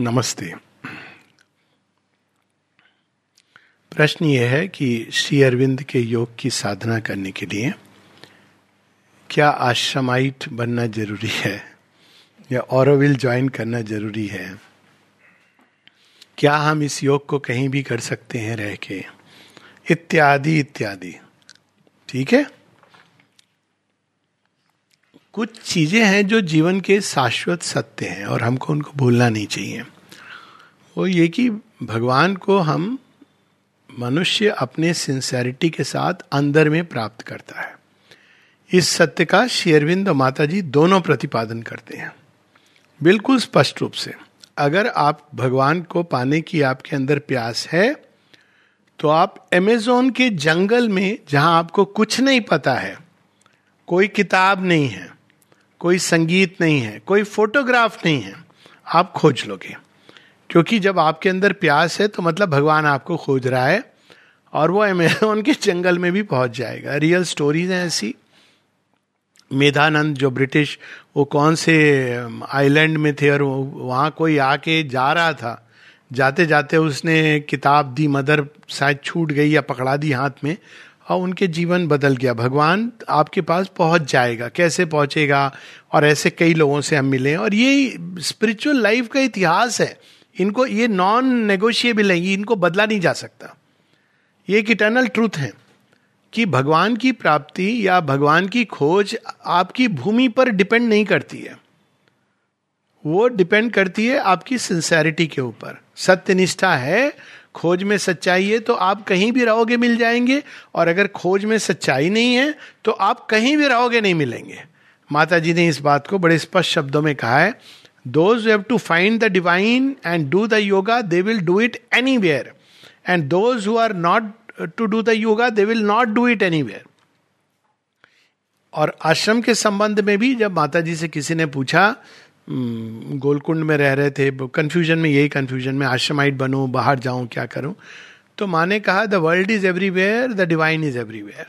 नमस्ते। प्रश्न यह है कि श्री अरविंद के योग की साधना करने के लिए क्या आश्रमाइट बनना जरूरी है या ऑरोविल ज्वाइन करना जरूरी है? क्या हम इस योग को कहीं भी कर सकते हैं रह के, इत्यादि इत्यादि। ठीक है, कुछ चीज़ें हैं जो जीवन के शाश्वत सत्य हैं और हमको उनको भूलना नहीं चाहिए। वो ये कि भगवान को हम मनुष्य अपने सिंसेरिटी के साथ अंदर में प्राप्त करता है। इस सत्य का श्री अरविंद और माताजी दोनों प्रतिपादन करते हैं बिल्कुल स्पष्ट रूप से। अगर आप भगवान को पाने की आपके अंदर प्यास है तो आप अमेज़न के जंगल में, जहाँ आपको कुछ नहीं पता है, कोई किताब नहीं है, कोई संगीत नहीं है, कोई फोटोग्राफ नहीं है, आप खोज लोगे। क्योंकि जब आपके अंदर प्यास है तो मतलब भगवान आपको खोज रहा है और वो अमेज़न के जंगल में भी पहुंच जाएगा। रियल स्टोरीज हैं ऐसी। मेधानंद जो ब्रिटिश, वो कौन से आइलैंड में थे और वहाँ कोई आके जा रहा था, जाते जाते उसने किताब दी, मदर शायद छूट गई या पकड़ा दी हाथ में और उनके जीवन बदल गया। भगवान आपके पास पहुंच जाएगा, कैसे पहुंचेगा? और ऐसे कई लोगों से हम मिले और ये स्पिरिचुअल लाइफ का इतिहास है। इनको, ये नॉन नेगोशिएबल है, इनको बदला नहीं जा सकता। ये एक इटर्नल ट्रूथ है कि भगवान की प्राप्ति या भगवान की खोज आपकी भूमि पर डिपेंड नहीं करती है, वो डिपेंड करती है आपकी सिंसेरिटी के ऊपर। सत्यनिष्ठा है, खोज में सच्चाई है तो आप कहीं भी रहोगे मिल जाएंगे, और अगर खोज में सच्चाई नहीं है तो आप कहीं भी रहोगे नहीं मिलेंगे। माताजी ने इस बात को बड़े स्पष्ट शब्दों में कहा है, those have to find the divine and do the yoga they will do it anywhere, and those who are not to do the yoga they will not do it anywhere. और आश्रम के संबंध में भी जब माताजी से किसी ने पूछा, गोलकुंड में रह रहे थे, कन्फ्यूजन में, यही कन्फ्यूजन में, आश्रमाइट बनूं, बाहर जाऊं, क्या करूं, तो माँ ने कहा the world is everywhere, the divine is everywhere.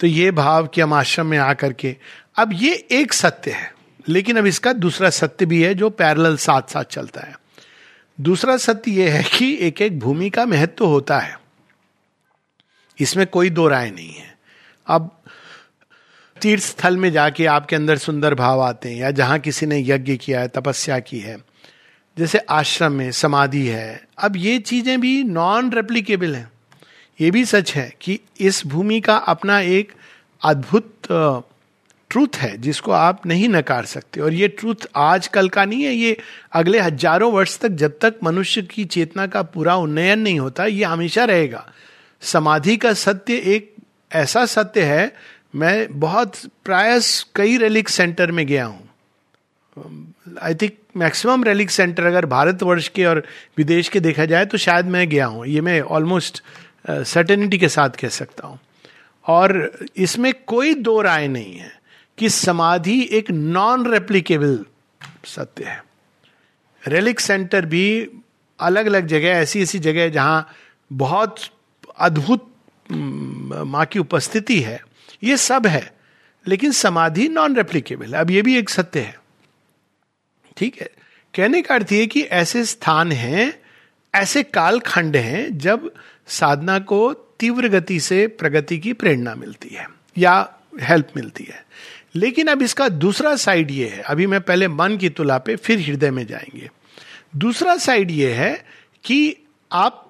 तो ये भाव कि हम आश्रम में आकर के, अब ये एक सत्य है, लेकिन अब इसका दूसरा सत्य भी है जो पैरेलल साथ साथ चलता है। दूसरा सत्य ये है कि एक एक भूमि का महत्व तो होता है, इसमें कोई दो राय नहीं है। अब तीर्थ स्थल में जाके आपके अंदर सुंदर भाव आते हैं, या जहाँ किसी ने यज्ञ किया है, तपस्या की है, जैसे आश्रम में समाधि है, अब ये चीज़ें भी नॉन रेप्लिकेबल हैं। ये भी सच है कि इस भूमि का अपना एक अद्भुत ट्रूथ है जिसको आप नहीं नकार सकते। और ये ट्रूथ आज कल का नहीं है, ये अगले हजारों वर्ष तक, जब तक मनुष्य की चेतना का पूरा उन्नयन नहीं होता, ये हमेशा रहेगा। समाधि का सत्य एक ऐसा सत्य है, मैं बहुत प्रायस कई रेलिक सेंटर में गया हूँ। I think maximum relic center अगर भारतवर्ष के और विदेश के देखा जाए तो शायद मैं गया हूँ, ये मैं ऑलमोस्ट सर्टेनिटी के साथ कह सकता हूँ। और इसमें कोई दो राय नहीं है कि समाधि एक नॉन रेप्लिकेबल सत्य है। रेलिक सेंटर भी अलग अलग जगह, ऐसी ऐसी जगह है जहाँ बहुत अद्भुत माँ की उपस्थिति है, ये सब है, लेकिन समाधि नॉन रेप्लिकेबल है। अब ये भी एक सत्य है। ठीक है, कहने का अर्थ ये कि ऐसे स्थान हैं, ऐसे कालखंड हैं जब साधना को तीव्र गति से प्रगति की प्रेरणा मिलती है या हेल्प मिलती है। लेकिन अब इसका दूसरा साइड ये है, अभी मैं पहले मन की तुला पे फिर हृदय में जाएंगे। दूसरा साइड ये है कि आप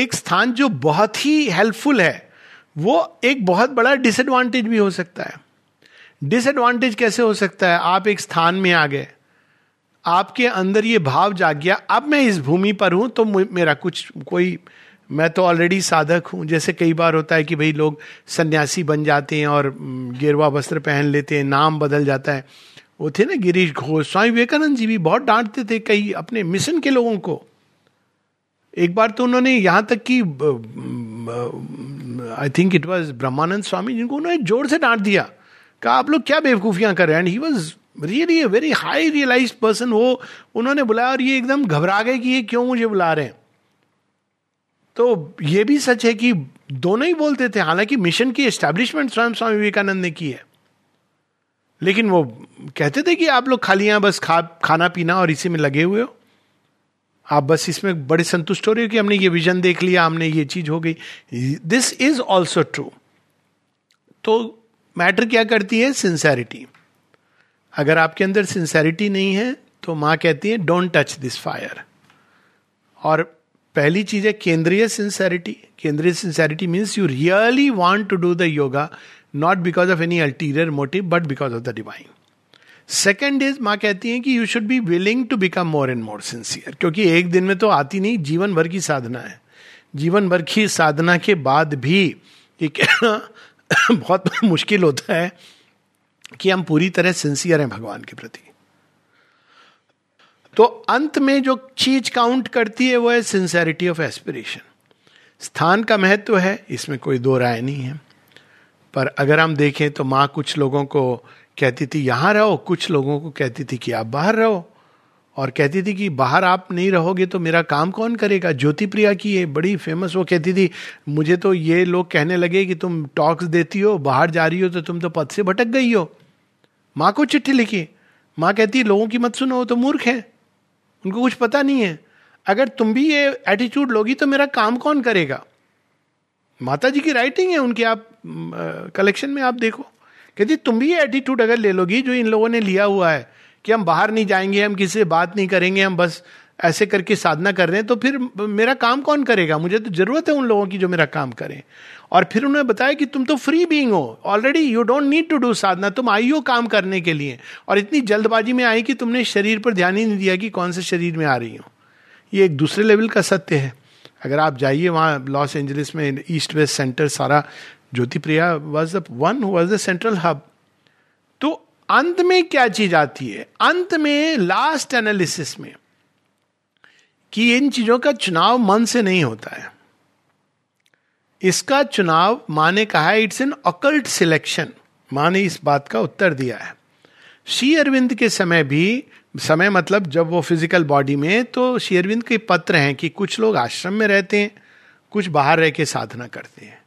एक स्थान जो बहुत ही हेल्पफुल है वो एक बहुत बड़ा डिसएडवांटेज भी हो सकता है। डिसएडवांटेज कैसे हो सकता है? आप एक स्थान में आ गए, आपके अंदर ये भाव जाग गया अब मैं इस भूमि पर हूँ तो मेरा कुछ कोई, मैं तो ऑलरेडी साधक हूँ। जैसे कई बार होता है कि भाई लोग सन्यासी बन जाते हैं और गेरुआ वस्त्र पहन लेते हैं, नाम बदल जाता है। वो थे ना गिरीश घोष, स्वामी विवेकानंद जी भी बहुत डांटते थे कई अपने मिशन के लोगों को। एक बार तो उन्होंने यहाँ तक कि I think it was Brahmanand Swami, जिनको उन्होंने जोर से डांट दिया, कहा आप लोग क्या बेवकूफियां कर रहे हैं। And he was really a very high realized person, वो उन्होंने बुलाया और ये एकदम घबरा गए कि ये क्यों मुझे बुला रहे हैं। तो ये भी सच है कि दोनों ही बोलते थे, हालांकि मिशन की एस्टैब्लिशमेंट स्वयं स्वामी विवेकानंद ने की है। लेकिन वो कहते थे कि आप लोग खाली यहाँ बस खाना पीना और इसी में लगे हुए हो, आप बस इसमें बड़े संतुष्ट हो रहे हो कि हमने ये विजन देख लिया, हमने ये चीज हो गई. This is also true. तो मैटर क्या करती है? सिंसेरिटी. अगर आपके अंदर सिंसेरिटी नहीं है तो माँ कहती है डोंट टच दिस फायर. और पहली चीज है केंद्रीय सिंसेरिटी. केंद्रीय sincerity means you really want to do the yoga not because of any ulterior motive but because of the divine. Second is माँ कहती हैं कि you should be willing to become more and more sincere, क्योंकि एक दिन में तो आती नहीं, जीवन भर की साधना है. जीवन भर की साधना के बाद भी ये कहना बहुत मुश्किल होता है कि हम पूरी तरह सिंसियर हैं भगवान के प्रति. तो अंत में जो चीज काउंट करती है वो है सिंसियरिटी ऑफ एस्पिरेशन. स्थान का महत्व है, इसमें कोई दो राय नहीं है. पर अगर हम देखें तो माँ कुछ लोगों को कहती थी यहाँ रहो, कुछ लोगों को कहती थी कि आप बाहर रहो, और कहती थी कि बाहर आप नहीं रहोगे तो मेरा काम कौन करेगा. ज्योतिप्रिया की ये बड़ी फेमस, वो कहती थी मुझे तो ये लोग कहने लगे कि तुम टॉक्स देती हो, बाहर जा रही हो तो तुम तो पद से भटक गई हो. माँ को चिट्ठी लिखी. माँ कहती लोगों की मत सुनो, वो तो मूर्ख है, उनको कुछ पता नहीं है. अगर तुम भी ये एटीट्यूड लोगी तो मेरा काम कौन करेगा. माताजी की राइटिंग है, उनके आप कलेक्शन में आप देखो. कहती तुम भी ये एटीट्यूड अगर ले लोगी जो इन लोगों ने लिया हुआ है कि हम बाहर नहीं जाएंगे, हम किसी से बात नहीं करेंगे, हम बस ऐसे करके साधना कर रहे हैं, तो फिर मेरा काम कौन करेगा. मुझे तो जरूरत है उन लोगों की जो मेरा काम करें. और फिर उन्होंने बताया कि तुम तो फ्री बीइंग हो already, you don't need to do साधना, तुम आई हो काम करने के लिए. और इतनी जल्दबाजी में आई कि तुमने शरीर पर ध्यान ही नहीं दिया कि कौन से शरीर में आ रही हो. ये एक दूसरे लेवल का सत्य है. अगर आप जाइए वहाँ लॉस एंजलिस में ईस्ट वेस्ट सेंटर सारा, Jyotipriya was the one who was the central hub. तो अंत में क्या चीज आती है? अंत में लास्ट एनालिसिस में कि इन चीजों का चुनाव मन से नहीं होता है, इसका चुनाव माँ ने कहा है इट्स एन ऑकल्ट सिलेक्शन. माँ ने इस बात का उत्तर दिया है. श्री अरविंद के समय भी, समय मतलब जब वो फिजिकल बॉडी में, तो श्री अरविंद के पत्र हैं कि कुछ लोग आश्रम में रहते हैं, कुछ बाहर रह के साधना करते हैं.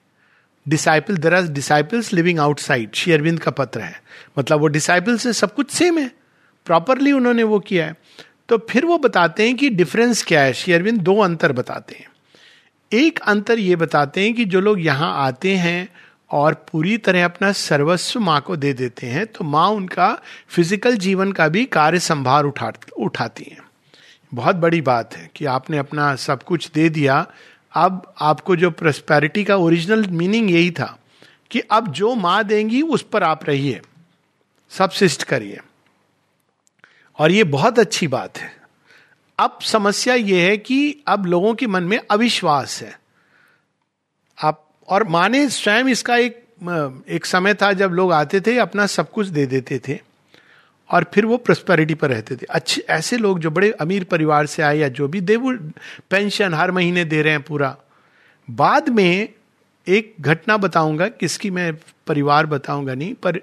Disciple, there are disciples living outside, Shri Aurobindo का पत्र है. मतलब वो डिसाइपल्स से सब कुछ सेम है, प्रॉपरली उन्होंने वो किया है. तो फिर वो बताते हैं कि डिफरेंस क्या है. श्री अरविंद दो अंतर बताते हैं. एक अंतर ये बताते हैं कि जो लोग यहाँ आते हैं और पूरी तरह अपना सर्वस्व माँ को दे देते हैं, तो माँ उनका फिजिकल जीवन का भी कार्य संभार उठाती हैं. बहुत बड़ी बात है कि आपने अपना सब कुछ दे दिया. अब आपको जो प्रॉस्पेरिटी का ओरिजिनल मीनिंग यही था कि अब जो माँ देंगी उस पर आप रहिए, सबसिस्ट करिए, और ये बहुत अच्छी बात है. अब समस्या ये है कि अब लोगों के मन में अविश्वास है. आप और माँ ने स्वयं इसका एक समय था जब लोग आते थे, अपना सब कुछ दे देते थे और फिर वो प्रॉस्पेरिटी पर रहते थे. अच्छे ऐसे लोग जो बड़े अमीर परिवार से आए या जो भी, दे वो पेंशन हर महीने दे रहे हैं पूरा. बाद में एक घटना बताऊंगा, किसकी मैं परिवार बताऊंगा नहीं, पर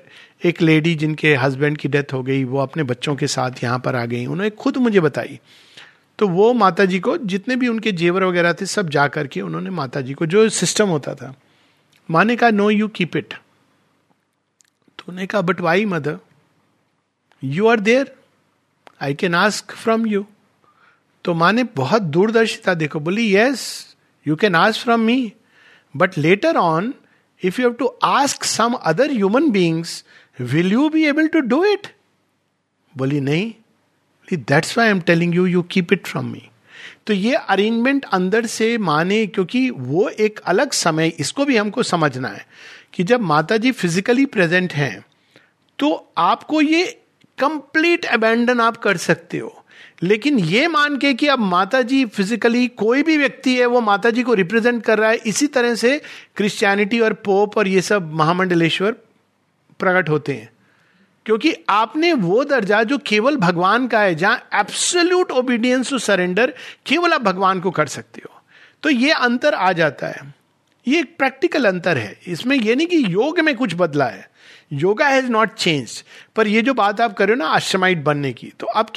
एक लेडी जिनके हस्बैंड की डेथ हो गई, वो अपने बच्चों के साथ यहाँ पर आ गई. उन्होंने खुद मुझे बताई. तो वो माताजी को जितने भी उनके जेवर वगैरह थे सब जा करके उन्होंने माताजी को, जो सिस्टम होता था, माँ ने कहा नो यू कीप इट. तो उन्होंने कहा but why mother, you are there, I can ask from you. तो माँ ने बहुत दूरदर्शिता देखो, बोली yes you can ask from me, but later on if you have to ask some other human beings, will you be able to do it? बोली नहीं. That's why I'm telling you, you keep it from me. तो ये arrangement अंदर से माने, क्योंकि वो एक अलग समय, इसको भी हमको समझना है कि जब माता जी फिजिकली प्रेजेंट हैं तो आपको ये कंप्लीट अबैंडन आप कर सकते हो. लेकिन ये मान के कि अब माता जी फिजिकली, कोई भी व्यक्ति है वो माता जी को रिप्रेजेंट कर रहा है. इसी तरह से क्रिश्चियनिटी और पोप और ये सब महामंडलेश्वर प्रकट होते हैं, क्योंकि आपने वो दर्जा जो केवल भगवान का है, जहां एब्सोल्यूट ओबीडियंस टू सरेंडर केवल आप भगवान को कर सकते हो. तो ये अंतर आ जाता है. ये एक प्रैक्टिकल अंतर है. इसमें यह नहीं कि योग में कुछ बदला है, योगा हैज नॉट चेंज. पर ये जो बात आप कर रहे हो ना आश्रमाइट बनने की, तो अब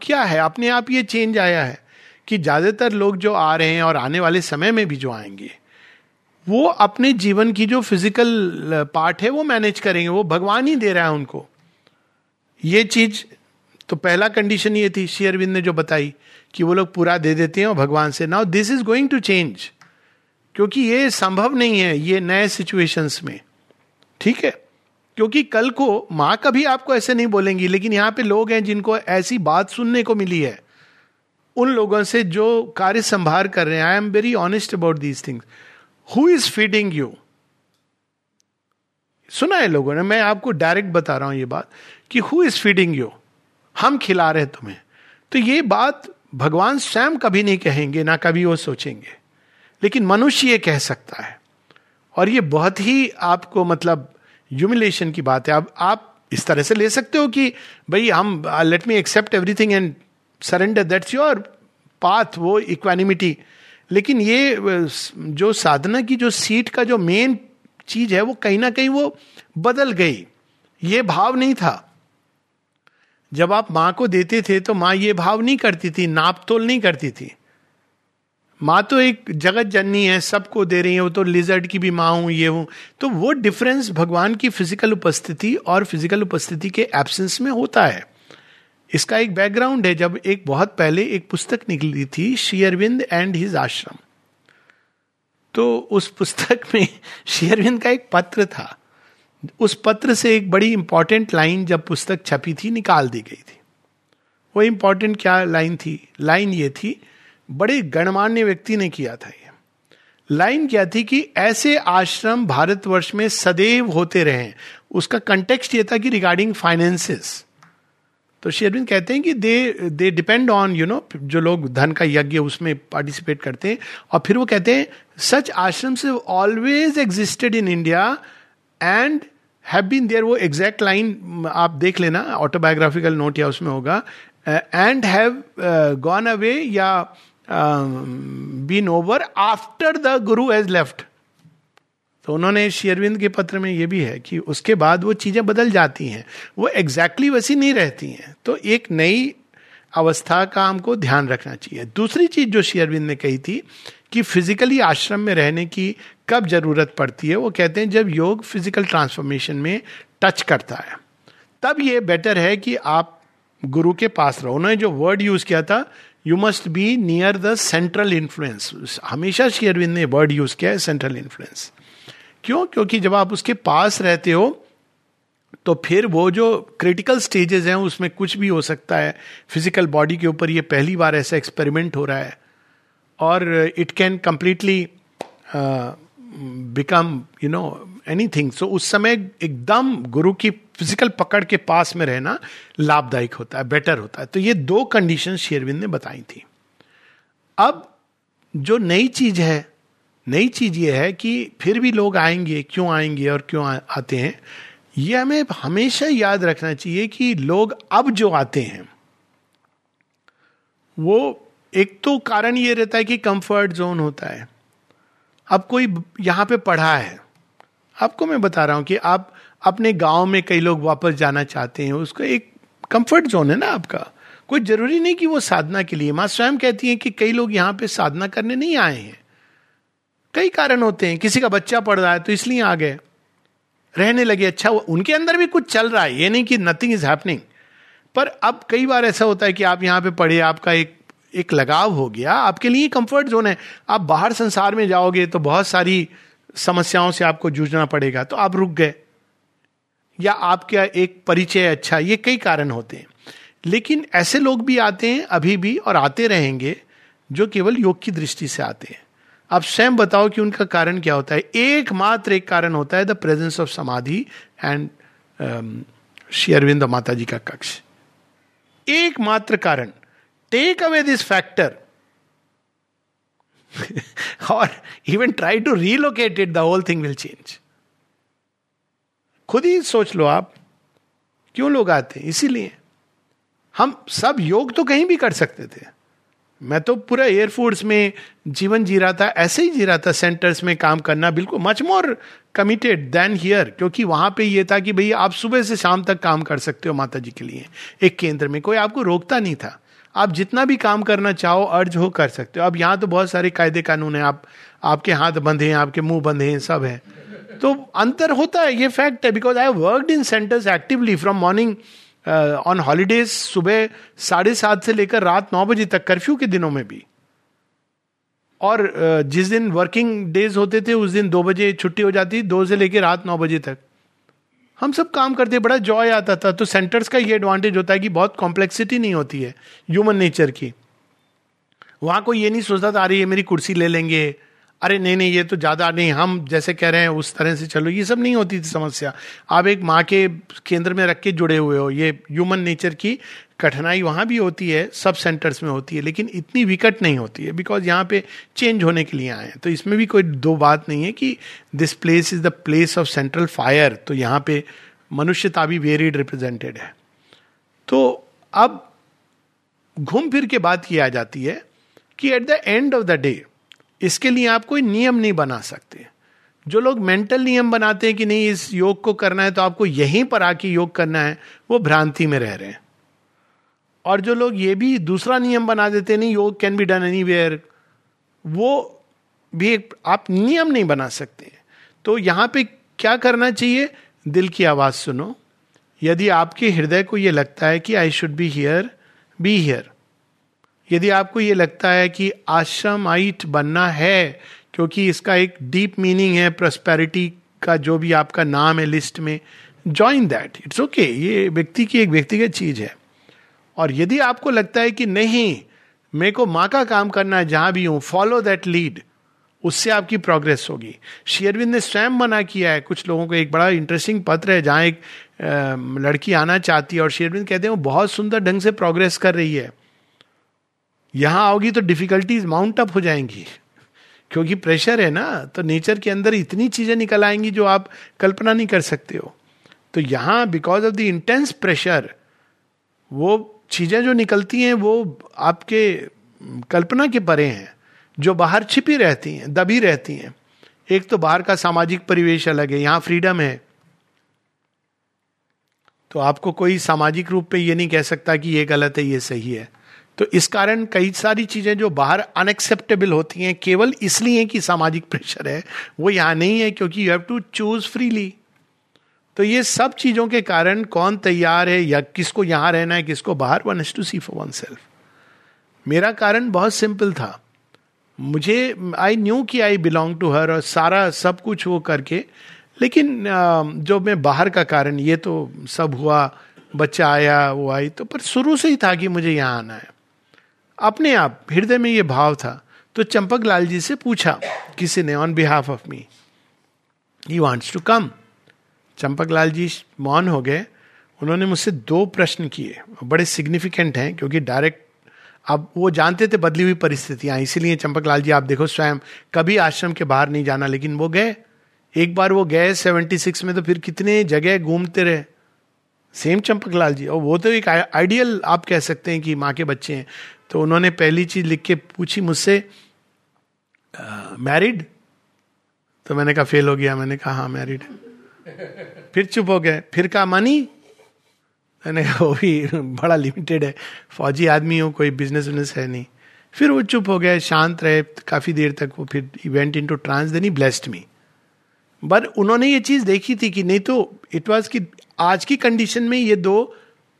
क्या है, अपने आप ये चेंज आया है कि ज्यादातर लोग जो आ रहे हैं और आने वाले समय में भी जो आएंगे, वो अपने जीवन की जो फिजिकल पार्ट है वो मैनेज करेंगे, वो भगवान ही दे रहा है उनको. ये चीज़ तो पहला कंडीशन ये थी श्री अरविंद ने जो बताई कि वो लोग पूरा दे देते हैं और भगवान से. Now this is going to change, क्योंकि ये संभव नहीं है ये नए सिचुएशंस में. ठीक है, क्योंकि कल को माँ कभी आपको ऐसे नहीं बोलेंगी, लेकिन यहाँ पे लोग हैं जिनको ऐसी बात सुनने को मिली है, उन लोगों से जो कार्य संभार कर रहे हैं. I am very honest about these things. Who is feeding you? सुना है लोगों ने, मैं आपको डायरेक्ट बता रहा हूँ ये बात कि हु इज फीडिंग यू, हम खिला रहे तुम्हें. तो ये बात भगवान स्वयं कभी नहीं कहेंगे, ना कभी वो सोचेंगे, लेकिन मनुष्य ये कह सकता है. और ये बहुत ही आपको मतलब ह्यूमिलेशन की बात है. अब आप इस तरह से ले सकते हो कि भाई हम let me accept everything and surrender, that's your path, वो इक्वानिमिटी. लेकिन ये जो साधना की जो सीट का जो मेन चीज है वो कहीं ना कहीं वो बदल गई. ये भाव नहीं था. जब आप माँ को देते थे तो माँ ये भाव नहीं करती थी, नापतोल नहीं करती थी. माँ तो एक जगत जननी है, सबको दे रही है, वो तो लिजर्ड की भी माँ हूँ, ये हूँ. तो वो डिफरेंस भगवान की फिजिकल उपस्थिति और फिजिकल उपस्थिति के एब्सेंस में होता है. इसका एक बैकग्राउंड है. जब एक बहुत पहले एक पुस्तक निकली थी, श्री अरविंद एंड हिज आश्रम, तो उस पुस्तक में श्री अरविंद का एक पत्र था. उस पत्र से एक बड़ी इंपॉर्टेंट लाइन जब पुस्तक छपी थी निकाल दी गई थी. वो इंपॉर्टेंट क्या लाइन थी? लाइन ये थी, बड़े गणमान्य व्यक्ति ने किया था ये. लाइन क्या थी कि ऐसे आश्रम भारतवर्ष में सदैव होते रहे. उसका कंटेक्स्ट ये था कि रिगार्डिंग फाइनेंसेस. तो श्री अरविंद कहते हैं कि they depend on you know, जो लोग धन का यज्ञ उसमें पार्टिसिपेट करते हैं. और फिर वो कहते हैं such ashrams have always existed in India and have been there. वो एग्जैक्ट लाइन आप देख लेना, ऑटोबायोग्राफिकल नोट या उसमें होगा. एंड हैव गॉन अवे या been over after the guru has left. तो उन्होंने श्री अरविंद के पत्र में ये भी है कि उसके बाद वो चीज़ें बदल जाती हैं, वो एग्जैक्टली वैसी नहीं रहती हैं. तो एक नई अवस्था का हमको ध्यान रखना चाहिए. दूसरी चीज़ जो श्री अरविंद ने कही थी कि फिजिकली आश्रम में रहने की कब जरूरत पड़ती है, वो कहते हैं जब योग फिजिकल ट्रांसफॉर्मेशन में टच करता है तब ये बेटर है कि आप गुरु के पास रहो. उन्होंने जो वर्ड यूज़ किया था, you must be near the central influence. हमेशा श्री अरविंद ने वर्ड यूज़ किया है सेंट्रल इन्फ्लुएंस. क्यों? क्योंकि जब आप उसके पास रहते हो तो फिर वो जो क्रिटिकल स्टेजेस हैं उसमें कुछ भी हो सकता है. फिजिकल बॉडी के ऊपर ये पहली बार ऐसा एक्सपेरिमेंट हो रहा है और it can completely become you know anything. So उस समय एकदम गुरु की फिजिकल पकड़ के पास में रहना लाभदायक होता है, बेटर होता है. तो ये दो कंडीशन श्री अरविंद ने बताई थी. अब जो नई चीज है, नई चीज ये है कि फिर भी लोग आएंगे, क्यों आएंगे और क्यों आते हैं, ये हमें हमेशा याद रखना चाहिए कि लोग अब जो आते हैं वो एक तो कारण ये रहता है कि कंफर्ट जोन होता है. अब कोई यहाँ पे पढ़ा है, आपको मैं बता रहा हूँ कि आप अपने गांव में कई लोग वापस जाना चाहते हैं, उसका एक कंफर्ट जोन है ना आपका. कोई जरूरी नहीं कि वो साधना के लिए. माँ स्वयं कहती हैं कि कई लोग यहाँ पे साधना करने नहीं आए हैं, कई कारण होते हैं. किसी का बच्चा पढ़ रहा है तो इसलिए आ गए, रहने लगे. अच्छा, उनके अंदर भी कुछ चल रहा है, ये नहीं कि नथिंग इज हैपनिंग. पर अब कई बार ऐसा होता है कि आप यहाँ पे पढ़े, आपका एक लगाव हो गया, आपके लिए कंफर्ट जोन है. आप बाहर संसार में जाओगे तो बहुत सारी समस्याओं से आपको जूझना पड़ेगा, तो आप रुक गए, या आपका एक परिचय. अच्छा, ये कई कारण होते हैं. लेकिन ऐसे लोग भी आते हैं अभी भी और आते रहेंगे जो केवल योग की दृष्टि से आते हैं. आप स्वयं बताओ कि उनका कारण क्या होता है. एकमात्र एक कारण होता है, the presence of samadhi and Shri Aurobindo और माताजी का कक्ष. एकमात्र कारण. Take away this factor or even try to relocate it, the whole thing will change. खुद ही सोच लो आप क्यों लोग आते हैं. इसीलिए हम सब योग तो कहीं भी कर सकते थे. मैं तो पूरा एयरफोर्स में जीवन जी रहा था, ऐसे ही जी रहा था. सेंटर्स में काम करना बिल्कुल much more committed than here, क्योंकि वहाँ पे ये था कि भाई आप सुबह से शाम तक काम कर सकते हो माताजी के लिए. एक केंद्र में कोई आपको रोकता नहीं था, आप जितना भी काम करना चाहो अर्ज हो कर सकते हो. अब यहाँ तो बहुत सारे कायदे कानून हैं, आपके हाथ बंधे हैं, आपके मुंह बंधे हैं, सब है. तो अंतर होता है, ये फैक्ट है. Because I have worked in centres actively from morning on holidays सुबह 7:30 से लेकर रात 9 बजे तक, कर्फ्यू के दिनों में भी। और जिस दिन वर्किंग डेज होते थे उस दिन 2 बजे छुट्टी हो जाती, 2 से लेकर रात 9 बजे तक हम सब काम करते, बड़ा जॉय आता था। तो सेंटर्स का ये एडवांटेज होता है कि बहुत कॉम्प्लेक्सिटी नहीं होती है ह्यूमन नेचर की। वहाँ कोई ये नहीं सोचता था अरे ये मेरी कुर्सी ले लेंगे, अरे नहीं नहीं ये तो ज़्यादा नहीं, हम जैसे कह रहे हैं उस तरह से चलो, ये सब नहीं होती थी समस्या। आप एक माँ के केंद्र में रख के जुड़े हुए हो। ये ह्यूमन नेचर की कठिनाई वहाँ भी होती है, सब सेंटर्स में होती है, लेकिन इतनी विकट नहीं होती है बिकॉज यहाँ पे चेंज होने के लिए आए हैं। तो इसमें भी कोई दो बात नहीं है कि this place is the place of central fire. तो यहाँ पे मनुष्यता भी वेरीड रिप्रेजेंटेड है। तो अब घूम फिर के बात की आ जाती है कि at the end of the day इसके लिए आप कोई नियम नहीं बना सकते। जो लोग मेंटल नियम बनाते हैं कि नहीं इस योग को करना है तो आपको यहीं पर आके योग करना है, वो भ्रांति में रह रहे हैं। और जो लोग ये भी दूसरा नियम बना देते हैं नहीं योग कैन बी डन एनीवेयर, वो भी एक, आप नियम नहीं बना सकते। तो यहाँ पे क्या करना चाहिए, दिल की आवाज़ सुनो। यदि आपके हृदय को ये लगता है कि I should be here, be here. यदि आपको ये लगता है कि आश्रमाइट बनना है क्योंकि इसका एक डीप मीनिंग है, प्रॉस्पेरिटी का जो भी आपका नाम है लिस्ट में, जॉइन दैट, इट्स ओके। ये व्यक्ति की एक व्यक्तिगत चीज़ है। और यदि आपको लगता है कि नहीं मेरे को माँ का काम करना है जहाँ भी हूँ, फॉलो दैट लीड, उससे आपकी प्रोग्रेस होगी। श्री अरविंद ने स्वयं मना किया है कुछ लोगों को। एक बड़ा इंटरेस्टिंग पत्र है जहाँ एक लड़की आना चाहती है और श्री अरविंद कहते हैं वो बहुत सुंदर ढंग से प्रोग्रेस कर रही है, यहाँ आओगी तो डिफिकल्टीज माउंट अप हो जाएंगी क्योंकि प्रेशर है ना। तो नेचर के अंदर इतनी चीज़ें निकल आएंगी जो आप कल्पना नहीं कर सकते हो। तो यहाँ because of the intense pressure वो चीज़ें जो निकलती हैं वो आपके कल्पना के परे हैं, जो बाहर छिपी रहती हैं, दबी रहती हैं। एक तो बाहर का सामाजिक परिवेश अलग है, यहाँ फ्रीडम है। तो आपको कोई सामाजिक रूप पे ये नहीं कह सकता कि ये गलत है ये सही है। तो इस कारण कई सारी चीज़ें जो बाहर अनएक्सेप्टेबल होती हैं केवल इसलिए कि सामाजिक प्रेशर है, वो यहाँ नहीं है क्योंकि you have to choose freely. तो ये सब चीज़ों के कारण कौन तैयार है या किसको यहाँ रहना है किसको बाहर, one has to see for oneself. मेरा कारण बहुत सिंपल था, मुझे आई न्यू कि आई बिलोंग टू हर और सारा सब कुछ वो करके। लेकिन जो मैं बाहर का कारण ये तो सब हुआ, बच्चा आया वो आई, तो पर शुरू से ही था कि मुझे यहाँ आना है, अपने आप हृदय में ये भाव था। तो चंपक लाल जी से पूछा किसी ने on behalf of me, he wants to come. Champak Lal ji मौन हो गए। उन्होंने मुझसे 2 प्रश्न किए, बड़े सिग्निफिकेंट हैं क्योंकि डायरेक्ट अब वो जानते थे बदली हुई परिस्थितियाँ। इसीलिए चंपक लाल जी आप देखो स्वयं कभी आश्रम के बाहर नहीं जाना, लेकिन वो गए। एक बार वो गए 76 में, तो फिर कितने जगह घूमते रहे। सेम चंपक लाल जी, और वो तो एक आइडियल आप कह सकते हैं कि माँ के बच्चे हैं। तो उन्होंने पहली चीज लिख के पूछी मुझसे, मैरिड? तो मैंने कहा फेल हो गया, मैंने कहा हाँ मैरिड। फिर चुप हो गए, फिर कहा मनी? मैंने कहा वो भी बड़ा लिमिटेड है, फौजी आदमी हो, कोई बिजनेस विजनेस है नहीं। फिर वो चुप हो गए, शांत रहे काफ़ी देर तक। वो फिर event in to trance, then he blessed me. But उन्होंने ये चीज़ देखी थी कि नहीं, तो इट वॉज कि आज की कंडीशन में ये 2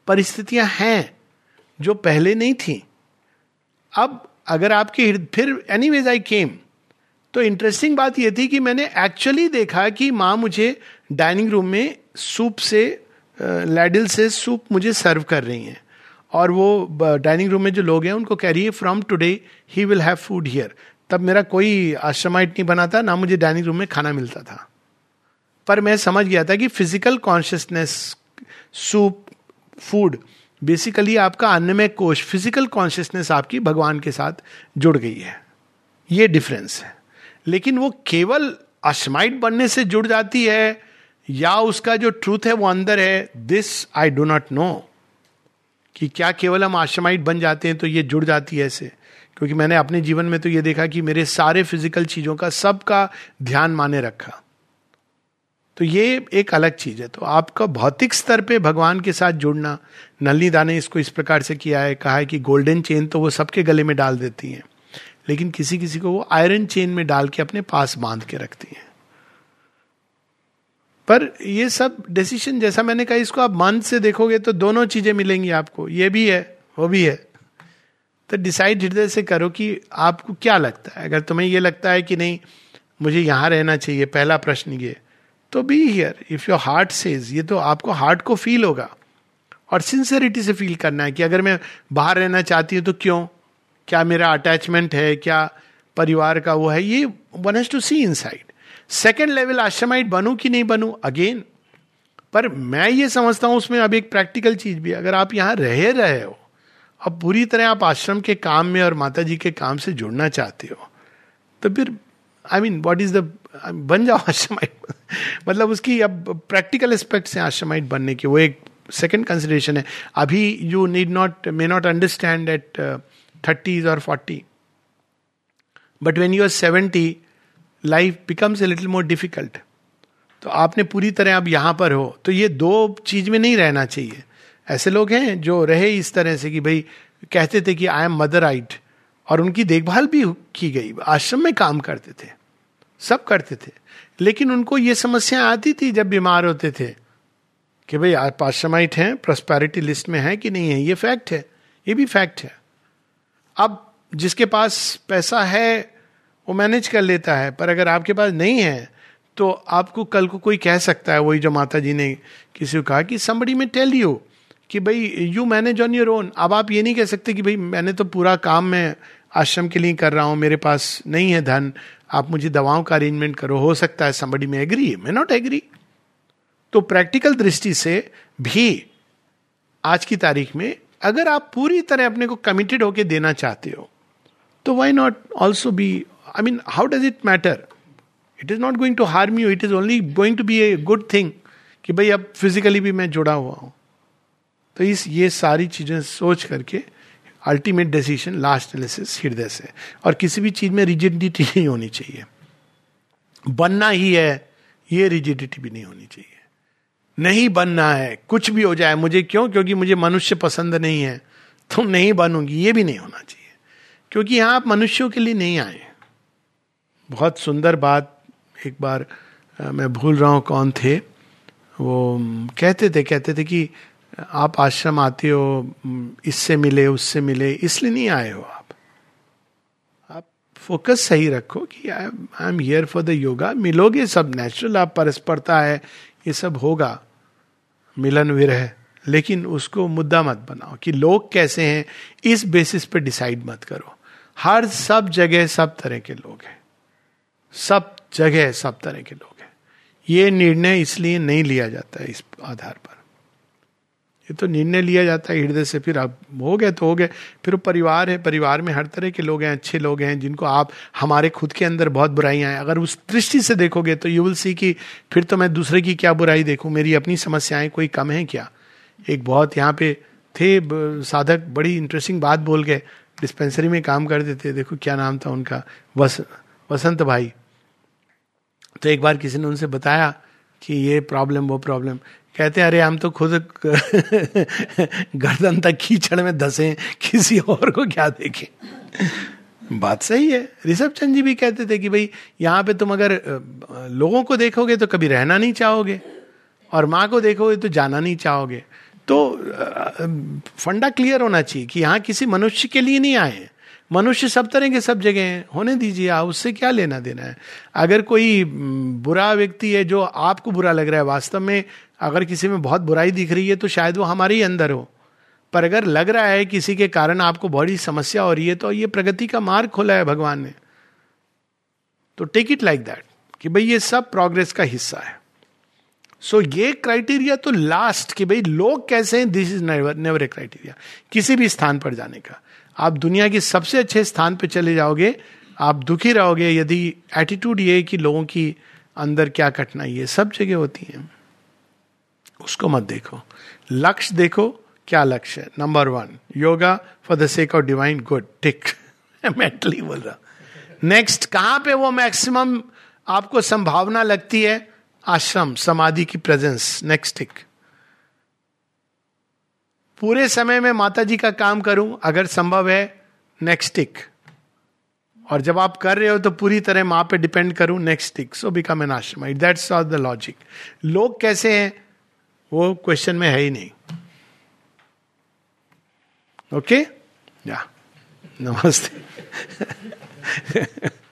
परिस्थितियाँ हैं जो पहले नहीं थी। अब अगर आपके फिर एनीवेज आई केम। तो इंटरेस्टिंग बात यह थी कि मैंने एक्चुअली देखा कि माँ मुझे डाइनिंग रूम में सूप से लैडल से सूप मुझे सर्व कर रही हैं, और वो डाइनिंग रूम में जो लोग हैं उनको कह रही है from today he will have food here. तब मेरा कोई आश्रमाइट नहीं बना था, ना मुझे डाइनिंग रूम में खाना मिलता था। पर मैं समझ गया था कि physical consciousness, soup, food, basically आपका अन्नमय कोश, फिजिकल कॉन्शियसनेस आपकी भगवान के साथ जुड़ गई है। ये डिफरेंस है। लेकिन वो केवल आश्रमाइट बनने से जुड़ जाती है या उसका जो ट्रूथ है वो अंदर है, this I do not know. कि क्या केवल हम आश्रमाइट बन जाते हैं तो ये जुड़ जाती है ऐसे? क्योंकि मैंने अपने जीवन में तो ये देखा कि मेरे सारे फिजिकल चीज़ों का सबका ध्यान माने रखा। तो ये एक अलग चीज़ है। तो आपका भौतिक स्तर पे भगवान के साथ जुड़ना, नलिदा ने इसको इस प्रकार से किया है, कहा है कि गोल्डन चेन तो वो सबके गले में डाल देती हैं, लेकिन किसी किसी को वो आयरन चेन में डाल के अपने पास बांध के रखती हैं। पर ये सब डिसीजन, जैसा मैंने कहा, इसको आप मन से देखोगे तो दोनों चीजें मिलेंगी आपको, ये भी है वो भी है। तो डिसाइड हृदय से करो कि आपको क्या लगता है। अगर तुम्हें ये लगता है कि नहीं मुझे यहाँ रहना चाहिए, पहला प्रश्न ये, तो be here if your heart says. ये तो आपको हार्ट को फील होगा और सिंसेरिटी से फील करना है कि अगर मैं बाहर रहना चाहती हूँ तो क्यों, क्या मेरा अटैचमेंट है, क्या परिवार का वो है, ये one has to see inside. Second level, ashramite बनूं कि नहीं बनूं, अगेन, पर मैं ये समझता हूं उसमें अब एक प्रैक्टिकल चीज भी, अगर आप यहाँ रह रहे हो अब पूरी तरह आप आश्रम के काम में और माताजी के काम से जुड़ना चाहते हो, तो फिर I mean what is the, बन जाओ आश्रमाइट। मतलब उसकी अब प्रैक्टिकल एस्पेक्ट से आश्रमाइट बनने के, वो एक सेकेंड कंसिडरेशन है। अभी you need not, may not understand at 30s or 40, but when you are 70 life becomes a little more difficult. तो आपने पूरी तरह अब यहाँ पर हो, तो ये दो चीज में नहीं रहना चाहिए। ऐसे लोग हैं जो रहे इस तरह से कि भाई कहते थे कि आई एम मदराइट, और उनकी देखभाल भी की गई, आश्रम में काम करते थे, सब करते थे, लेकिन उनको ये समस्या आती थी जब बीमार होते थे कि भाई आप आश्रमाइट हैं, प्रॉस्पेरिटी लिस्ट में है कि नहीं है, ये फैक्ट है, ये भी फैक्ट है। अब जिसके पास पैसा है वो मैनेज कर लेता है, पर अगर आपके पास नहीं है तो आपको कल को कोई कह सकता है, वही जो माता जी ने किसी को कहा कि somebody may tell you कि भाई you manage on your own. अब आप ये नहीं कह सकते कि भाई मैंने तो पूरा काम मैं आश्रम के लिए कर रहा हूँ, मेरे पास नहीं है धन, आप मुझे दवाओं का अरेंजमेंट करो। हो सकता है somebody may agree, may not agree। तो प्रैक्टिकल दृष्टि से भी आज की तारीख में अगर आप पूरी तरह अपने को कमिटेड होके देना चाहते हो तो why not also be, I mean, how does it matter? It is not going to harm you. It is only going to be a good thing कि भाई अब फिजिकली भी मैं जुड़ा हुआ हूँ। तो इस ये सारी चीजें सोच करके अल्टीमेट डिसीजन, लास्ट एनालिसिस हृदय से। और किसी भी चीज में रिजिडिटी नहीं होनी चाहिए, बनना ही है ये रिजिडिटी भी नहीं होनी चाहिए, नहीं बनना है कुछ भी हो जाए मुझे, क्यों, क्योंकि मुझे मनुष्य पसंद नहीं है तो नहीं बनूंगी, ये भी नहीं होना चाहिए, क्योंकि यहाँ आप मनुष्यों के लिए नहीं आए। बहुत सुंदर बात, एक बार मैं भूल रहा हूँ कौन थे, वो कहते थे कि आप आश्रम आते हो इससे मिले उससे मिले, इसलिए नहीं आए हो आप फोकस सही रखो कि I am here for the yoga. मिलोगे सब नेचुरल, आप परस्परता है, ये सब होगा, मिलन विरह, लेकिन उसको मुद्दा मत बनाओ कि लोग कैसे हैं, इस बेसिस पे डिसाइड मत करो। हर सब जगह सब तरह के लोग हैं, सब जगह सब तरह के लोग हैं, ये निर्णय इसलिए नहीं लिया जाता है इस आधार पर। ये तो निर्णय लिया जाता है हृदय से, फिर आप हो गए तो हो गए, फिर वो परिवार है, परिवार में हर तरह के लोग हैं, अच्छे लोग हैं जिनको आप, हमारे खुद के अंदर बहुत बुराइयां हैं, अगर उस दृष्टि से देखोगे तो यू विल सी कि फिर तो मैं दूसरे की क्या बुराई देखूं, मेरी अपनी समस्याएं कोई कम है क्या। एक बहुत यहाँ पे थे साधक, बड़ी इंटरेस्टिंग बात बोल गए, डिस्पेंसरी में काम करते थे, देखो क्या नाम था उनका, वसंत भाई। तो एक बार किसी ने उनसे बताया कि ये प्रॉब्लम वो प्रॉब्लम, कहते हैं अरे हम तो खुद गर्दन तक कीचड़ में धंसे, किसी और को क्या देखें। बात सही है। रिसेप्शन जी भी कहते थे कि भाई यहाँ पे तुम अगर लोगों को देखोगे तो कभी रहना नहीं चाहोगे, और माँ को देखोगे तो जाना नहीं चाहोगे। तो फंडा क्लियर होना चाहिए कि यहाँ किसी मनुष्य के लिए नहीं आए, मनुष्य सब तरह के सब जगह हैं, होने दीजिए आप, उससे क्या लेना देना है। अगर कोई बुरा व्यक्ति है जो आपको बुरा लग रहा है, वास्तव में अगर किसी में बहुत बुराई दिख रही है तो शायद वो हमारे ही अंदर हो, पर अगर लग रहा है किसी के कारण आपको बड़ी समस्या हो रही है तो ये प्रगति का मार्ग खोला है भगवान ने। तो टेक इट लाइक दैट कि भाई ये सब प्रोग्रेस का हिस्सा है। सो ये क्राइटेरिया तो लास्ट कि भाई लोग कैसे हैं, this is never a criteria किसी भी स्थान पर जाने का। आप दुनिया के सबसे अच्छे स्थान पर चले जाओगे, आप दुखी रहोगे यदि एटीट्यूड ये कि लोगों की अंदर क्या कठिनाई है, सब जगह होती है, उसको मत देखो। लक्ष्य देखो, क्या लक्ष्य है। Number 1 yoga for the sake of divine good, tick, mentally बोल रहा। नेक्स्ट कहाँ पे वो मैक्सिमम आपको संभावना लगती है, आश्रम, समाधि की प्रेजेंस, नेक्स्ट टिक। पूरे समय में माताजी का काम करूं अगर संभव है, नेक्स्ट टिक। और जब आप कर रहे हो तो पूरी तरह माँ पे डिपेंड करूं, next thing, so become an ashramite. That's all the logic. लोग कैसे हैं वो क्वेश्चन में है ही नहीं. ओके, या नमस्ते.